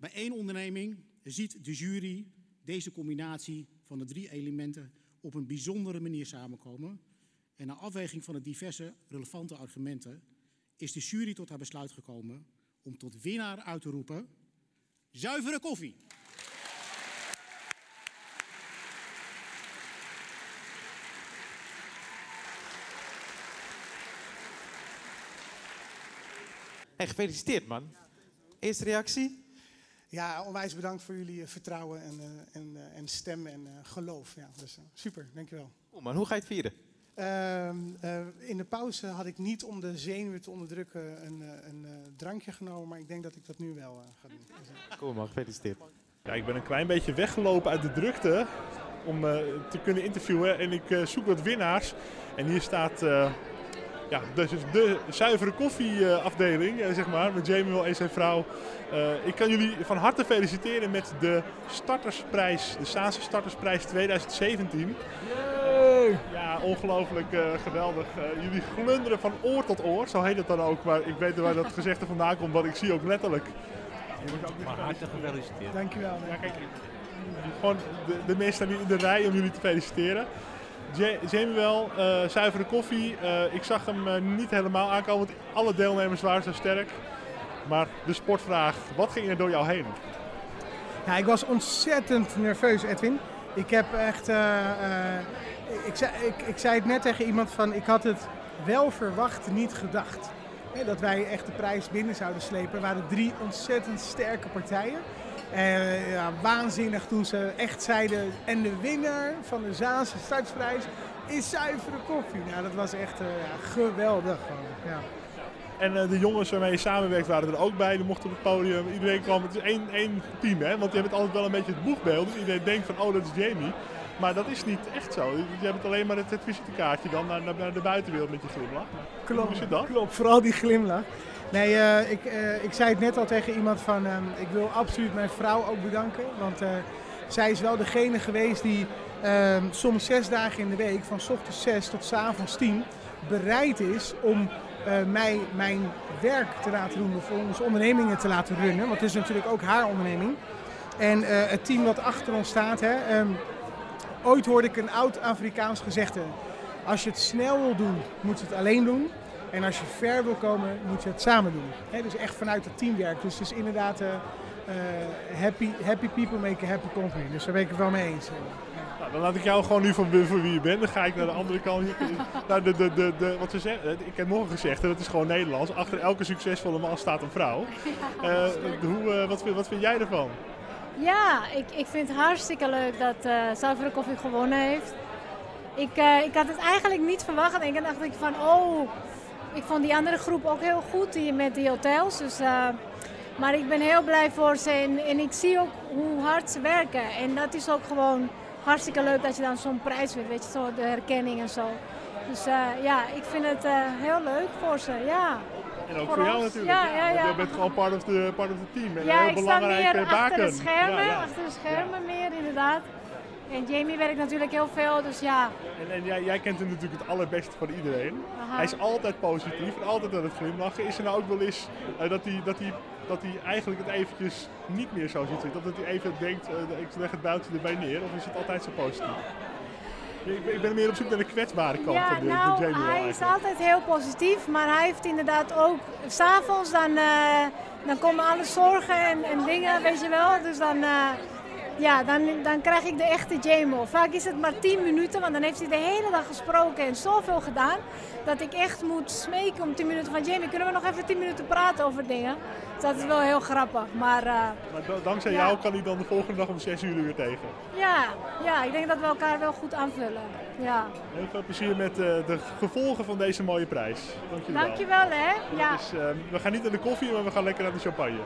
Bij één onderneming ziet de jury deze combinatie van de drie elementen op een bijzondere manier samenkomen. En na afweging van de diverse relevante argumenten is de jury tot haar besluit gekomen om tot winnaar uit te roepen Zuivere Koffie. Hey, gefeliciteerd, man. Eerste reactie? Ja, onwijs bedankt voor jullie vertrouwen en stem en geloof. Ja, dus, super, dankjewel. Cool, man, hoe ga je het vieren? In de pauze had ik niet om de zenuwen te onderdrukken een drankje genomen, maar ik denk dat ik dat nu wel ga doen. Cool, man, gefeliciteerd. Ja, ik ben een klein beetje weggelopen uit de drukte om te kunnen interviewen en ik zoek wat winnaars. En hier staat... Ja, dus de zuivere koffieafdeling, zeg maar, met Jemuel en zijn vrouw. Ik kan jullie van harte feliciteren met de Startersprijs, de Zaanse Startersprijs 2017. Ja, ongelooflijk geweldig. Jullie glunderen van oor tot oor, zo heet het dan ook. Maar ik weet waar dat gezegde vandaan komt, want ik zie ook letterlijk. Van harte gefeliciteerd. Dankjewel. Ja, kijk, gewoon de mensen staan hier in de rij om jullie te feliciteren. Jemuel, zuivere koffie. Ik zag hem niet helemaal aankomen, want alle deelnemers waren zo sterk. Maar de sportvraag, wat ging er door jou heen? Ja, ik was ontzettend nerveus, Edwin. Ik heb echt... Ik zei het net tegen iemand van, ik had het wel verwacht, niet gedacht. Hè, dat wij echt de prijs binnen zouden slepen. Er waren drie ontzettend sterke partijen. Ja, waanzinnig toen ze echt zeiden, en de winnaar van de Zaanse Startersprijs is zuivere koffie. Nou, dat was echt geweldig. Ja. En de jongens waarmee je samenwerkt waren er ook bij. Die mochten op het podium. Iedereen kwam. Het is één team, hè? Want je hebt altijd wel een beetje het boegbeeld. Dus iedereen denkt van, oh, dat is Jamie. Maar dat is niet echt zo. Je hebt alleen maar het visitekaartje dan naar de buitenwereld met je glimlach. Klopt, vooral die glimlach. Nee, ik zei het net al tegen iemand van, ik wil absoluut mijn vrouw ook bedanken. Want zij is wel degene geweest die soms 6 dagen in de week, van 's ochtends 6 tot 's avonds 10, bereid is om mij mijn werk te laten doen. Of onze ondernemingen te laten runnen, want het is natuurlijk ook haar onderneming. En het team dat achter ons staat, hè, ooit hoorde ik een oud Afrikaans gezegde. Als je het snel wil doen, moet je het alleen doen. En als je ver wil komen, moet je het samen doen. He, dus echt vanuit het teamwerk. Dus het is inderdaad happy people make a happy company. Dus daar ben ik het wel mee eens. Ja. Nou, dan laat ik jou gewoon nu voor wie je bent. Dan ga ik naar de andere kant. Nou, wat ze zeggen, ik heb nog een gezegd, en dat is gewoon Nederlands. Achter elke succesvolle man staat een vrouw. Wat vind jij ervan? Ja, ik vind het hartstikke leuk dat zuivere koffie gewonnen heeft. Ik had het eigenlijk niet verwacht. En dacht ik van, oh... Ik vond die andere groep ook heel goed, die met die hotels. Dus, maar ik ben heel blij voor ze en ik zie ook hoe hard ze werken. En dat is ook gewoon hartstikke leuk dat je dan zo'n prijs wint, weet je, zo de herkenning en zo. Dus ja, ik vind het heel leuk voor ze, ja. En ook voor jou natuurlijk. Ja. Je bent gewoon part of the team. En ja, heel belangrijk baken. Ja, achter de schermen meer inderdaad. En Jamie werkt natuurlijk heel veel, dus ja. En jij kent hem natuurlijk het allerbeste van iedereen. Aha. Hij is altijd positief en altijd aan het glimlachen. Is er nou ook wel eens dat hij eigenlijk het eventjes niet meer zo ziet zitten? Of dat hij even denkt, ik leg het buiten erbij neer? Of is het altijd zo positief? Ik ben meer op zoek naar de kwetsbare kant van Jamie. Ja, nou, hij is altijd heel positief, maar hij heeft inderdaad ook... S'avonds dan komen alle zorgen en dingen, weet je wel. Dus dan... Ja, dan krijg ik de echte Jemuel. Vaak is het maar 10 minuten, want dan heeft hij de hele dag gesproken en zoveel gedaan. Dat ik echt moet smeken om 10 minuten van Jemuel. Kunnen we nog even 10 minuten praten over dingen? Dus dat is wel heel grappig. Maar dankzij jou kan hij dan de volgende dag om 6 uur weer tegen. Ja, ik denk dat we elkaar wel goed aanvullen. Ja. Heel veel plezier met de gevolgen van deze mooie prijs. Dankjewel hè. Ja. Dus, we gaan niet naar de koffie, maar we gaan lekker naar de champagne.